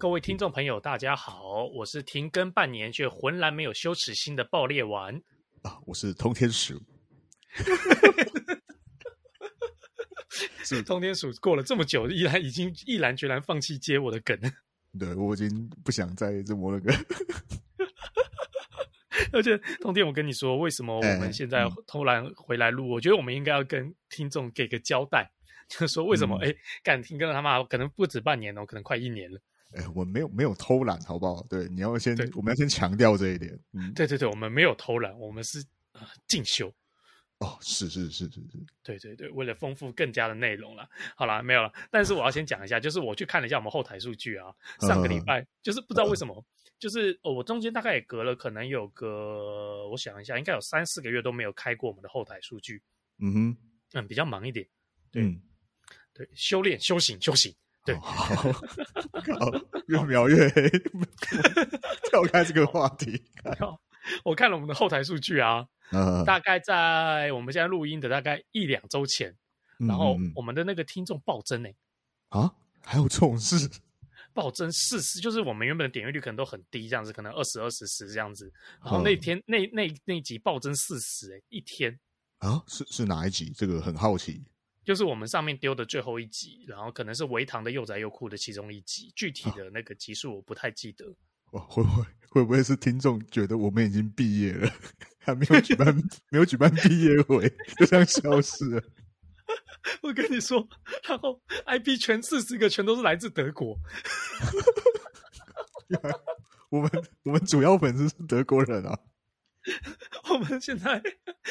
各位听众朋友大家好，我是停更半年却浑然没有羞耻心的爆裂丸啊，我是通天鼠。是通天鼠过了这么久已经决然放弃接我的梗，对，我已经不想再这么那个。而且通天，我跟你说为什么我们现在偷懒回来录，我觉得我们应该要跟听众给个交代，就是说为什么敢停更他妈可能不止半年哦，可能快1年了。我没有偷懒好不好，对，你要先，我们要先强调这一点。对对对，我们没有偷懒，我们是进修。哦，是，对对对，为了丰富更加的内容啦。好啦，没有啦，但是我要先讲一下，就是我去看了一下我们后台数据啊，上个礼拜就是不知道为什么，就是我中间大概也隔了可能有个，我想一下，应该有3-4个月都没有开过我们的后台数据。嗯哼，比较忙一点。对，对，修炼、修行。对，好，越描越黑，跳开这个话题。我看了我们的后台数据啊，大概在我们现在录音的大概1-2周前，然后我们的那个听众暴增啊，还有这种事？暴增40%，就是我们原本的点阅率可能都很低，这样子，可能20、20、10这样子。然后那天、那集暴增40%，一天啊，是哪一集？这个很好奇。就是我们上面丢的最后一集，然后可能是维唐的又宅又酷的其中一集，具体的那个集数我不太记得。哦，会不会是听众觉得我们已经毕业了，还没有举办没有举办毕业会，就这样消失了？我跟你说，然后 IP 全40个全都是来自德国。我们主要粉丝是德国人啊。我们现在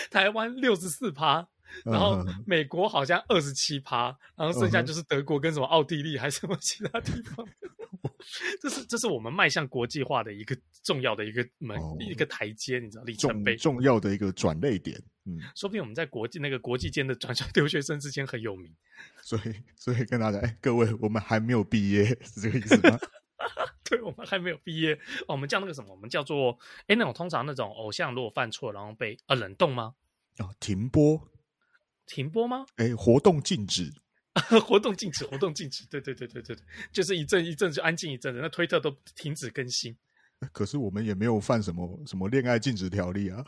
台湾64%。然后美国好像27%，然后剩下就是德国跟什么奥地利还是什么其他地方。这是我们迈向国际化的一个重要的一个一个台阶，你知道，里程碑，重要的一个转捩点。说不定我们在国际那个国际间的转校留学生之间很有名。所以跟大家各位，我们还没有毕业，是这个意思吗？对，我们还没有毕业。我们叫那个什么，我们叫做那种通常那种偶像如果犯错然后被冷冻吗？停播吗？活动禁止。活动禁止，对，就是一阵就安静一阵子，那推特都停止更新。可是我们也没有犯什么恋爱禁止条例啊。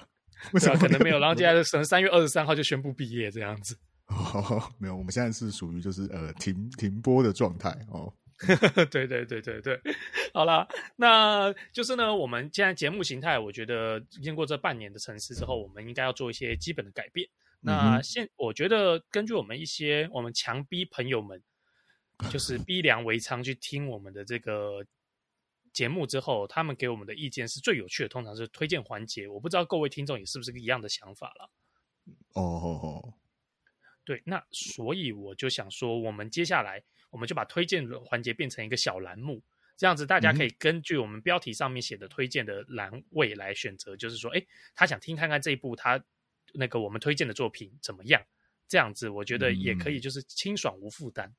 对啊，可能没有。然后接下来可能3月23号就宣布毕业这样子。哦，没有，我们现在是属于就是停播的状态哦。对，好啦，那就是呢，我们现在节目形态，我觉得经过这半年的沉思之后，我们应该要做一些基本的改变。那我觉得根据我们一些我们强逼朋友们，就是逼良为娼去听我们的这个节目之后，他们给我们的意见是最有趣的，通常是推荐环节。我不知道各位听众也是不是一样的想法了。哦，对，那所以我就想说，我们接下来我们就把推荐环节变成一个小栏目，这样子大家可以根据我们标题上面写的推荐的栏位来选择，就是说，他想听看看这一部他。那个我们推荐的作品怎么样？这样子我觉得也可以，就是清爽无负担。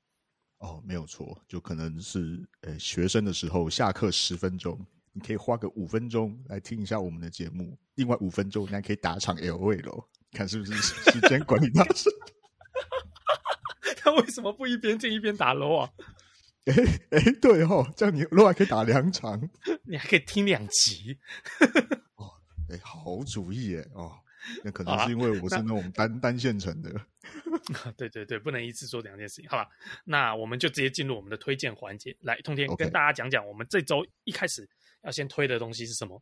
哦，没有错，就可能是学生的时候下课10分钟，你可以花个5分钟来听一下我们的节目，另外5分钟你还可以打场 LOL， 看是不是时间管理大师。他为什么不一边听一边打 LOL 啊？对哦，这样你 LOL 还可以打2场，你还可以听2集。哦，好主意耶哦。那可能是因为我是那种单线程的。对，不能一次做2件事情。好了，那我们就直接进入我们的推荐环节。来，通天跟大家讲讲我们这周一开始要先推的东西是什么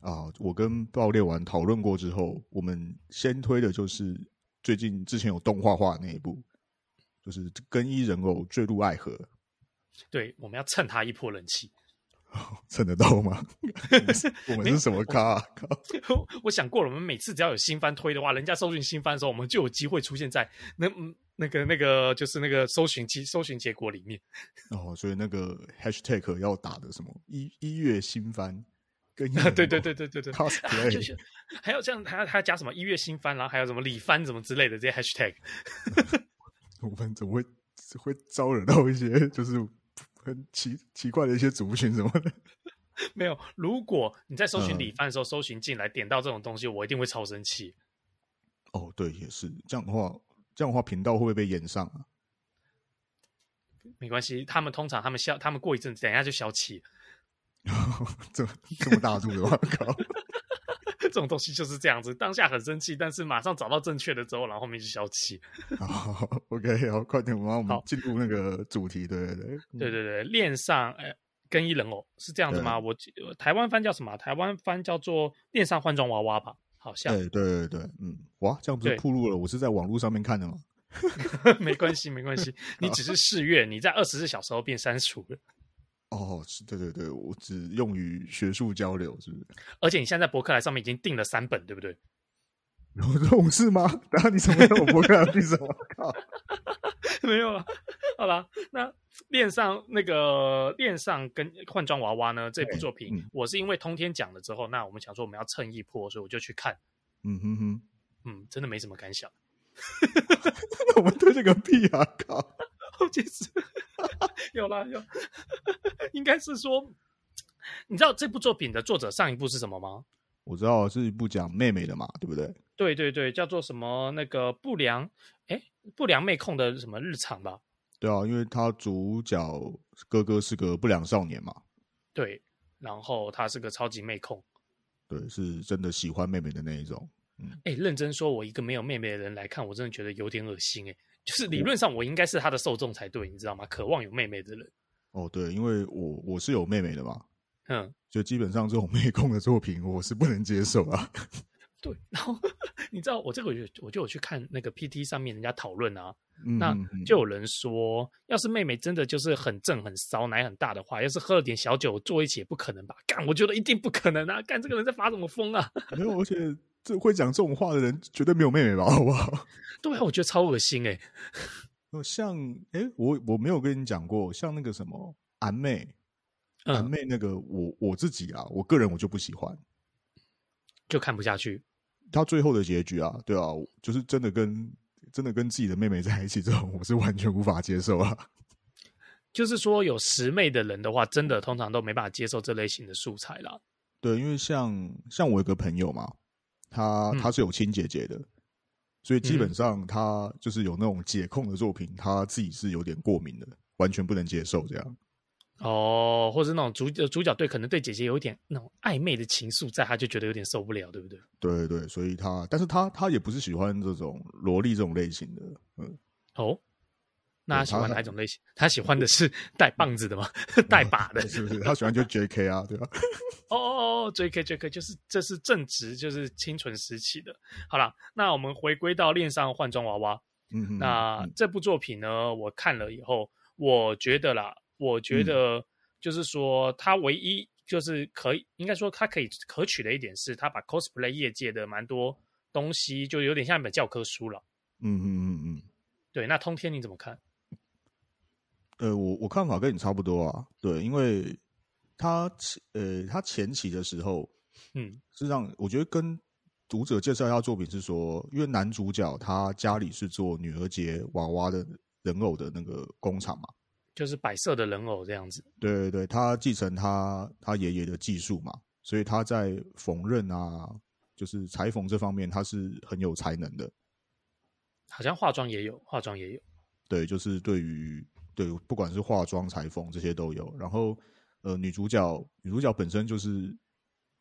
啊？我跟爆裂丸讨论过之后，我们先推的就是最近之前有动画化的那一部，就是更衣人偶坠入爱河。对，我们要蹭他一波人气。蹭得到吗？我们是什么咖啊？我想过了，我们每次只要有新番推的话，人家搜寻新番的时候，我们就有机会出现在那个就是那个搜寻结果里面。哦，所以那个 hashtag 要打的什么一月新番跟对 cosplay，就是还有这样，还要加什么一月新番，然后还有什么李番什么之类的这些 hashtag。我们怎么会招惹到一些就是？很奇怪的一些族群什么的。没有，如果你在搜寻李帆的时候搜寻进来点到这种东西，我一定会超生气。哦，对，也是这样的话，频道会不会被延上啊？没关系，他们笑，他们过一阵子等一下就消气了。这么大度的话，靠！这种东西就是这样子，当下很生气，但是马上找到正确的之后，然后后面就消气。好 ，OK， 好，快点，我们进入那个主题，对，恋上更衣人偶是这样子吗？我台湾翻叫什么？台湾翻叫做恋上换装娃娃吧，好像。对，嗯，哇，这样不是暴露了？我是在网络上面看的吗？没关系，你只是试阅，你在24小时后变删除了。哦，对，我只用于学术交流，是不是？而且你现在在博客来上面已经订了3本，对不对？有这种事吗？然后你怎么在我博客来订什么？靠，没有了。好啦，那恋上跟换装娃娃呢这部作品，我是因为通天讲了之后，那我们想说我们要蹭一波，所以我就去看。真的没什么感想。那我们推这个屁啊！靠。其实有啦，应该是说，你知道这部作品的作者上一部是什么吗？我知道是一部讲妹妹的嘛，对不对？对，叫做什么那个不良妹控的什么日常吧？对啊，因为他主角哥哥是个不良少年嘛。对，然后他是个超级妹控，对，是真的喜欢妹妹的那一种。认真说，我一个没有妹妹的人来看，我真的觉得有点恶心。就是理论上我应该是他的受众才对，你知道吗？渴望有妹妹的人。哦，对，因为我是有妹妹的嘛，就基本上这种妹控的作品我是不能接受啊。对，然后你知道我就有去看那个 PT 上面人家讨论啊，那就有人说，要是妹妹真的就是很正很骚奶很大的话，要是喝了点小酒坐一起也不可能吧？干，我觉得一定不可能啊！干，这个人在发什么疯啊？没有，而且。这会讲这种话的人绝对没有妹妹吧，好不好？对啊，我觉得超恶心欸。像我没有跟你讲过，像那个什么俺妹那个我自己啊，我个人我就不喜欢，就看不下去。他最后的结局啊，对啊，就是真的跟自己的妹妹在一起之后，我是完全无法接受啊。就是说有十妹的人的话，真的通常都没办法接受这类型的素材啦。对，因为像我有个朋友嘛。他是有亲姐姐的，所以基本上他就是有那种姐控的作品，他自己是有点过敏的，完全不能接受这样。哦，或者那种主角对可能对姐姐有一点那种暧昧的情愫在，他就觉得有点受不了，对不对？对，所以但是他也不是喜欢这种萝莉这种类型的。那他喜欢哪一种类型？他喜欢的是带棒子的吗？带把的是不是？他喜欢就 JK 啊，对吧？JK 就是这是正值就是清纯时期的。好啦，那我们回归到恋上换装娃娃。那这部作品呢，我看了以后，我觉得就是说，它唯一就是可以应该说它可以可取的一点是，它把 cosplay 业界的蛮多东西，就有点像一本教科书了。对，那通天你怎么看？我看法跟你差不多啊。对，因为他前期的时候，是让我觉得跟读者介绍一下作品是说，因为男主角他家里是做女儿节娃娃的人偶的那个工厂嘛，就是摆设的人偶这样子。对，他继承他爷爷的技术嘛，所以他在缝纫啊，就是裁缝这方面他是很有才能的。好像化妆也有，对，就是对于不管是化妆、裁缝这些都有。然后女主角本身就是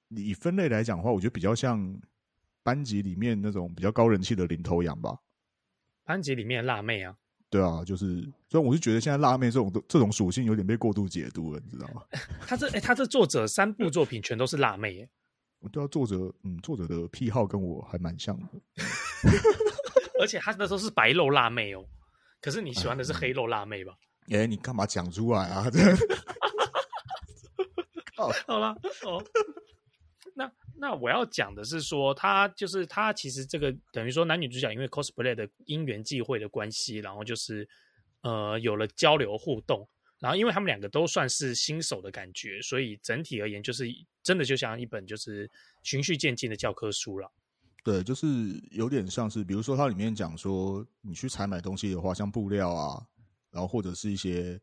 以分类来讲的话，我觉得比较像班级里面那种比较高人气的领头羊吧。班级里面辣妹啊，对啊，就是所以我是觉得现在辣妹这种属性有点被过度解读了，你知道吗？他这作者3部作品全都是辣妹耶。我对啊，作者的癖好跟我还蛮像的。而且他那时候是白肉辣妹哦，可是你喜欢的是黑肉辣妹吧？你干嘛讲出来啊？好啦，那我要讲的是说，他其实这个等于说男女主角因为 cosplay 的因缘际会的关系，然后就是有了交流互动，然后因为他们两个都算是新手的感觉，所以整体而言就是真的就像一本就是循序渐进的教科书了。对，就是有点像是，比如说它里面讲说，你去采买东西的话，像布料啊，然后或者是一些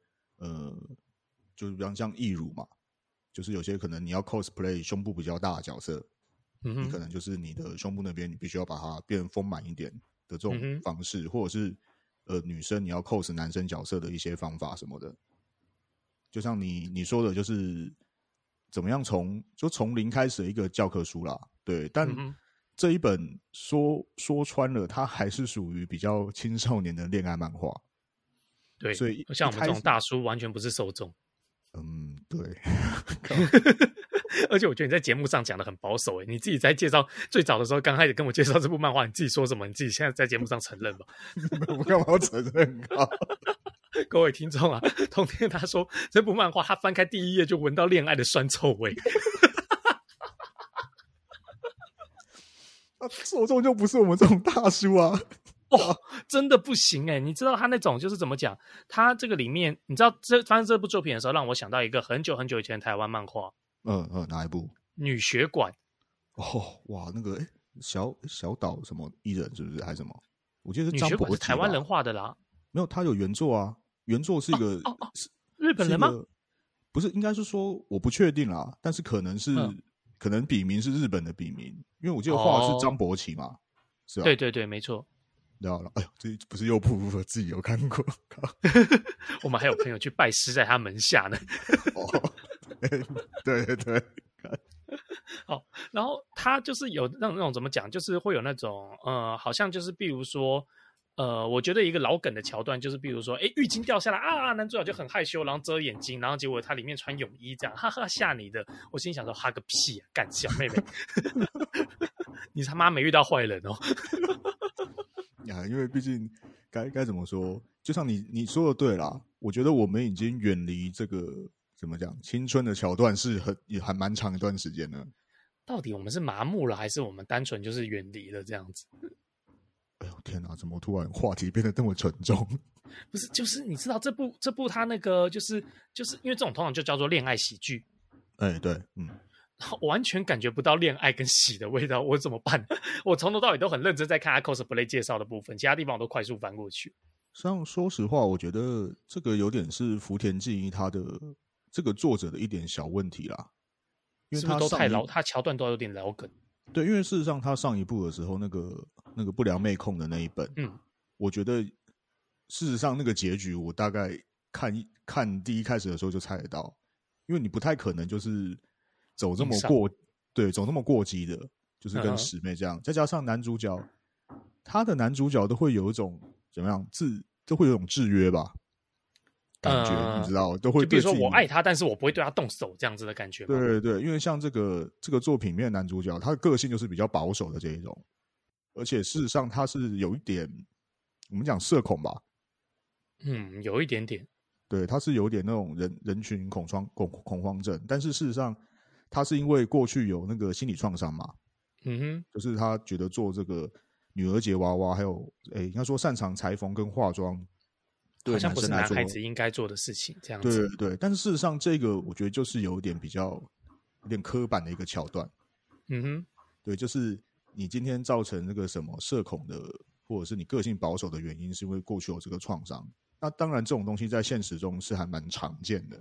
就是比方像义乳嘛，就是有些可能你要 cosplay 胸部比较大的角色，你可能就是你的胸部那边你必须要把它变丰满一点的这种方式，或者是女生你要 cos 男生角色的一些方法什么的。就像你说的，就是怎么样从零开始的一个教科书啦，对。但这一本说穿了，它还是属于比较青少年的恋爱漫画，对，所以像我们这种大叔完全不是受众。嗯，对。而且我觉得你在节目上讲的很保守，你自己在介绍最早的时候，刚开始跟我介绍这部漫画，你自己说什么？你自己现在在节目上承认吧？我干嘛要承认啊？各位听众啊，通天他说这部漫画，他翻开第一页就闻到恋爱的酸臭味。受众就不是我们这种大叔啊！哦，真的不行哎、欸！你知道他那种就是怎么讲？他这个里面，你知道翻这部作品的时候，让我想到一个很久很久以前的台湾漫画。哪一部？女血馆。哦，哇，那个小岛什么艺人是不是还是什么？我记得是张伯杰吧。女血馆是台湾人画的啦。没有，他有原作啊，原作是一个日本人吗？不是，应该是说我不确定啦，但是可能是、可能笔名是日本的笔名，因为我记得画的是张伯杰嘛，是吧？对对对，没错。对啊，哎呦，这不是又不如我自己有看过。我们还有朋友去拜师在他门下呢。哦对对对，好，然后他就是有那种怎么讲，就是会有那种好像就是比如说我觉得一个老梗的桥段就是比如说，哎，浴巾掉下来啊，男主角就很害羞，然后遮眼睛，然后结果他里面穿泳衣这样，哈哈，吓你的！我心想说，哈个屁啊，干小妹妹，你他妈没遇到坏人哦。呀，因为毕竟该怎么说，就像你说的对啦，我觉得我们已经远离这个。怎么讲？青春的桥段是也还蛮长一段时间呢。到底我们是麻木了，还是我们单纯就是远离了这样子？哎呦天哪！怎么突然话题变得这么沉重？不是，就是你知道这部他那个就是因为这种通常就叫做恋爱喜剧。哎，对，嗯，完全感觉不到恋爱跟喜的味道，我怎么办？我从头到尾都很认真在看 cosplay 介绍的部分，其他地方我都快速翻过去。实际上，说实话，我觉得这个有点是福田纪一他的。这个作者的一点小问题啦，因为他是不是都太老，他桥段都有点老梗。对，因为事实上他上一部的时候，那个不良妹控的那一本，我觉得事实上那个结局，我大概看第一开始的时候就猜得到，因为你不太可能就是走这么过激的，就是跟师妹这样，再加上男主角，他的男主角都会有一种怎么样都会有一种制约吧。感觉你知道，都会对就比如说我爱他，但是我不会对他动手这样子的感觉。对对对，因为像这个作品里面的男主角，他的个性就是比较保守的这一种，而且事实上他是有一点，我们讲社恐吧，有一点点。对，他是有点那种人群恐慌症，但是事实上他是因为过去有那个心理创伤嘛，就是他觉得做这个女儿节娃娃，还有应该说擅长裁缝跟化妆。好像不是男孩子应该做的事情，这样子。对对，但是事实上，这个我觉得就是有点刻板的一个桥段。对，就是你今天造成那个什么社恐的，或者是你个性保守的原因，是因为过去有这个创伤。那当然，这种东西在现实中是还蛮常见的。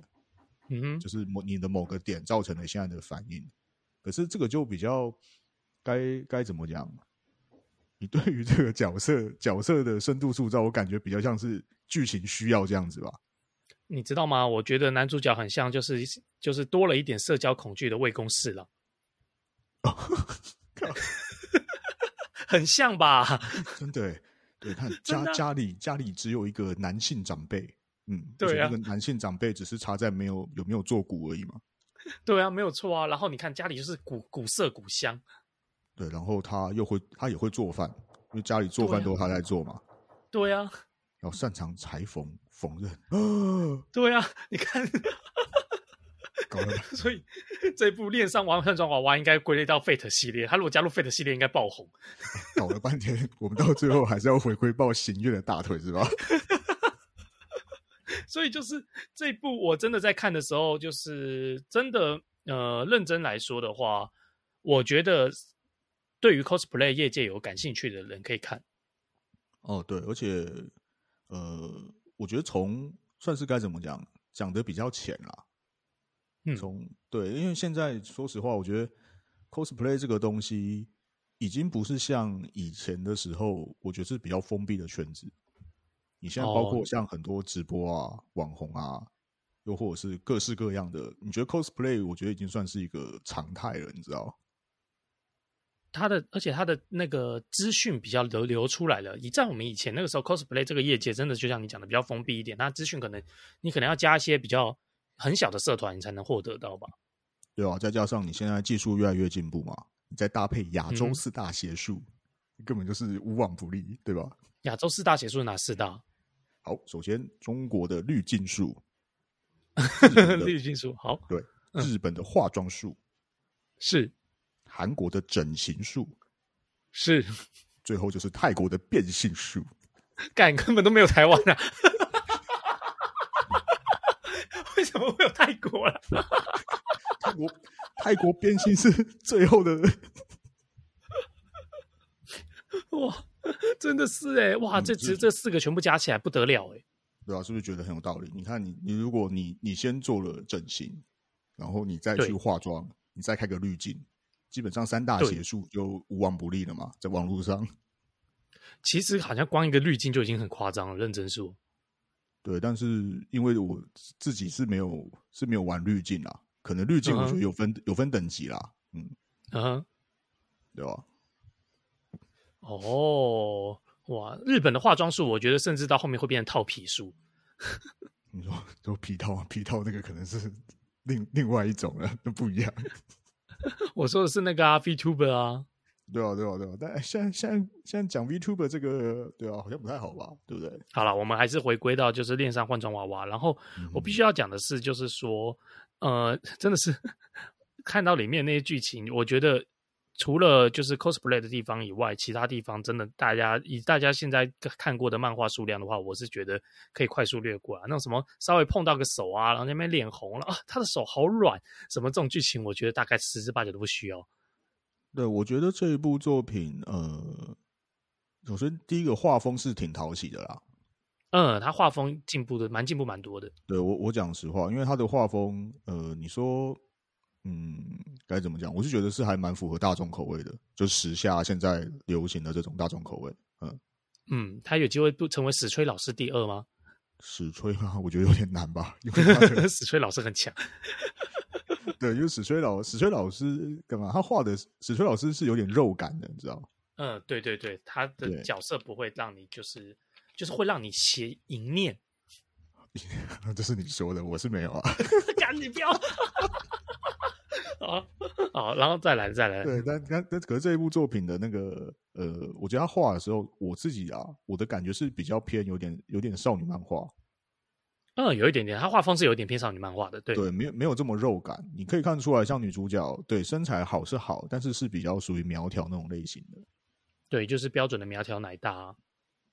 就是你的某个点造成了现在的反应。可是这个就比较该怎么讲？你对于这个角色的深度塑造，我感觉比较像是剧情需要这样子吧。你知道吗？我觉得男主角很像就是多了一点社交恐惧的魏公侍郎，很像吧？真的，对，看家里只有一个男性长辈，对啊，那个男性长辈只是差在有没有做骨而已嘛。对啊，没有错啊。然后你看家里就是古色古香。对，然后他也会做饭，因为家里做饭都他在做嘛。对啊，然后擅长裁缝缝纫。对啊，你看，所以这部恋上换装娃娃应该归类到 Fate 系列，他如果加入 Fate 系列应该爆红。搞了半天，我们到最后还是要回归抱行月的大腿是吧？所以就是这部我真的在看的时候，就是真的认真来说的话。我觉得对于 cosplay 业界有感兴趣的人可以看。哦，对，而且我觉得算是该怎么讲得比较浅啦。对，因为现在说实话，我觉得 cosplay 这个东西已经不是像以前的时候，我觉得是比较封闭的圈子。你现在包括像很多直播啊、网红啊，又或者是各式各样的，你觉得 cosplay 我觉得已经算是一个常态了，你知道？而且他的那个资讯比较流出来了。在我们以前那个时候 cosplay 这个业界真的就像你讲的比较封闭一点，他资讯你可能要加一些比较很小的社团你才能获得到吧。对啊，再加上你现在技术越来越进步嘛，你再搭配亚洲四大邪术、根本就是无往不利，对吧？亚洲四大邪术哪四大？好，首先中国的滤镜术，滤镜术好，对，日本的化妆术是，韩国的整形术是，最后就是泰国的变性术。干，根本都没有台湾啊！为什么会有泰国啊？泰国变性是最后的。哇，真的是哎、哇，这四个全部加起来不得了哎、对啊，是不是觉得很有道理？你看你如果你先做了整形，然后你再去化妆，你再开个滤镜，基本上三大邪术就无往不利了嘛。在网络上其实好像光一个滤镜就已经很夸张了，认真说。对，但是因为我自己是没有玩滤镜啦，可能滤镜我觉得有分等级啦，对吧？哦，哇！日本的化妆术，我觉得甚至到后面会变成套皮术。你说皮套那个可能是另外一种了，那不一样。我说的是那个VTuber 啊。对啊，但现在讲 VTuber 这个，对啊，好像不太好吧，对不对？好了，我们还是回归到就是恋上换装娃娃。然后我必须要讲的是，就是说，真的是看到里面那些剧情，我觉得。除了就是 cosplay 的地方以外，其他地方真的以大家现在看过的漫画数量的话，我是觉得可以快速略过啊。那种什么稍微碰到个手啊，然后那边脸红了啊，他的手好软，什么这种剧情，我觉得大概十之八九都不需要。对，我觉得这一部作品，首先第一个画风是挺讨喜的啦。他画风进步蛮多的。对，我讲实话，因为他的画风，你说。该怎么讲？我是觉得是还蛮符合大众口味的，就时下现在流行的这种大众口味。他有机会不成为史吹老师第二吗？史吹吗？我觉得有点难吧，因为史吹老师很强。对，因为史吹老师干嘛？他画的史吹老师是有点肉感的，你知道吗？对，他的角色不会让你就是会让你邪淫念。这是你说的，我是没有啊。干你不要！好，然后再来。对，但可是这一部作品的那个我觉得他画的时候，我自己啊，我的感觉是比较偏有点少女漫画。有一点点，他画风是有点偏少女漫画的，对。对，没有这么肉感，你可以看出来，像女主角对身材好是好，但是比较属于苗条那种类型的。对，就是标准的苗条奶大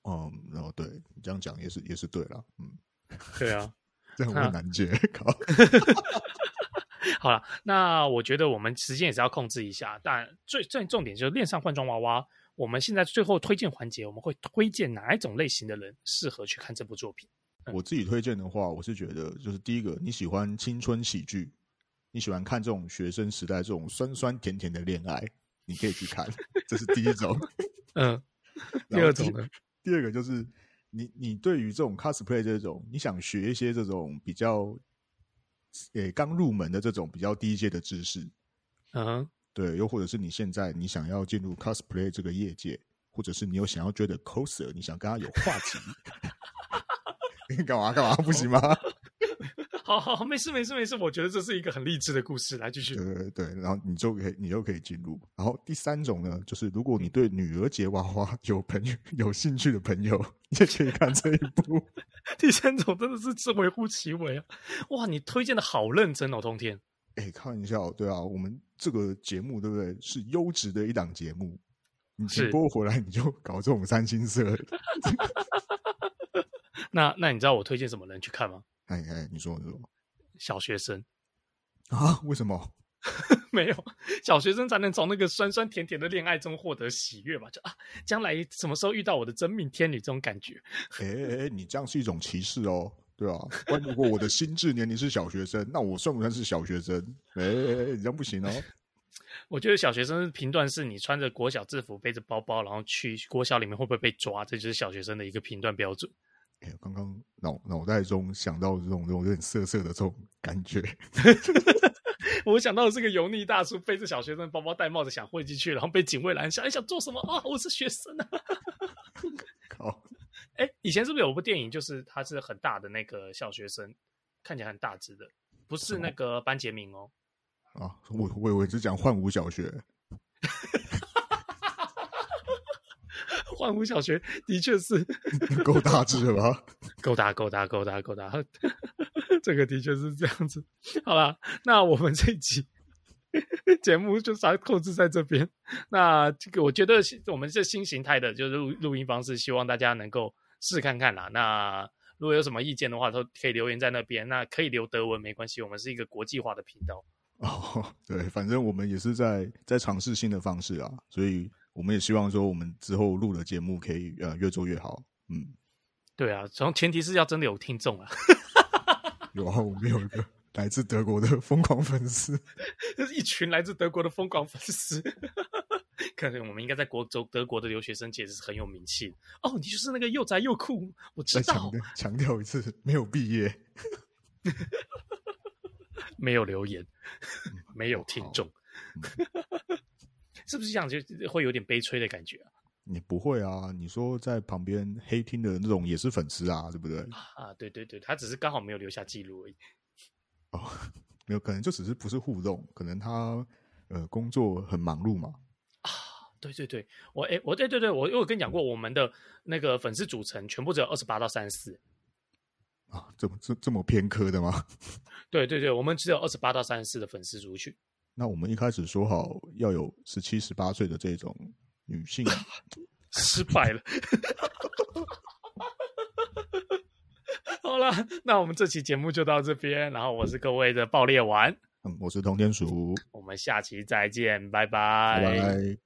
啊。然后对你这样讲也是对啦，对啊，这很难解。好了，那我觉得我们时间也是要控制一下，但最重点就是恋上换装娃娃。我们现在最后推荐环节，我们会推荐哪一种类型的人适合去看这部作品？我自己推荐的话，我是觉得就是第一个，你喜欢青春喜剧，你喜欢看这种学生时代这种酸酸甜甜的恋爱，你可以去看，这是第一种。第二种呢？第二个就是你对于这种 cosplay 这种，你想学一些这种比较。刚入门的这种比较低阶的知识，对，又或者是你现在你想要进入 cosplay 这个业界，或者是你有想要追的 coser， 你想跟他有话题，你干嘛不行吗？好，没事，我觉得这是一个很励志的故事，来继续。对，然后你就可以进入。然后第三种呢，就是如果你对女儿节娃娃有兴趣的朋友，也可以看这一部。第三种真的是微乎其微啊！哇，你推荐的好认真哦，通天。看一下哦，对啊，我们这个节目对不对？是优质的一档节目，你直播回来你就搞这种三星色。那你知道我推荐什么人去看吗？你说小学生啊？为什么？没有，小学生才能从那个酸酸甜甜的恋爱中获得喜悦吧？就啊，将来什么时候遇到我的真命天女这种感觉？你这样是一种歧视哦，对啊。如果我的心智年龄是小学生，那我算不算是小学生？你这样不行哦。我觉得小学生评断是你穿着国小制服，背着包包，然后去国小里面会不会被抓？这就是小学生的一个评断标准。刚刚脑袋中想到这种有点涩涩的这种感觉。我想到的是个油腻大叔背着小学生包包戴帽子想混进去，然后被警卫拦下，想做什么啊？我是学生啊！靠！以前是不是有部电影，就是他是很大的那个小学生，看起来很大只的，不是那个班杰明哦。啊，我以为是讲幻舞小学。幻舞小学的确是够大只了吧？够大，这个的确是这样子。好啦，那我们这一集节目就控制在这边。那这个我觉得我们这新形态的就是录音方式，希望大家能够试看看啦。那如果有什么意见的话，都可以留言在那边。那可以留德文没关系，我们是一个国际化的频道。哦，对，反正我们也是在尝试新的方式啊，所以我们也希望说我们之后录的节目可以越做越好。嗯，对啊，前提是要真的有听众啊。有啊，我们有一个来自德国的疯狂粉丝，一群来自德国的疯狂粉丝。可能我们应该在德国的留学生界是很有名气。哦，你就是那个又宅又酷，我知道。强调一次，没有毕业，没有留言，没有听众，是不是这样就会有点悲催的感觉啊？你不会啊，你说在旁边黑听的那种也是粉丝啊，对不对？啊，对，他只是刚好没有留下记录而已。哦，没有，可能就只是不是互动，可能他工作很忙碌嘛。啊，对，我有跟你讲过，我们的那个粉丝组成全部只有28到34。啊，这么偏科的吗？对，我们只有28到34的粉丝族群。那我们一开始说好要有17、18岁的这种女性。失败了。好了，那我们这期节目就到这边，然后我是各位的爆裂丸，我是通天鼠，我们下期再见，拜拜。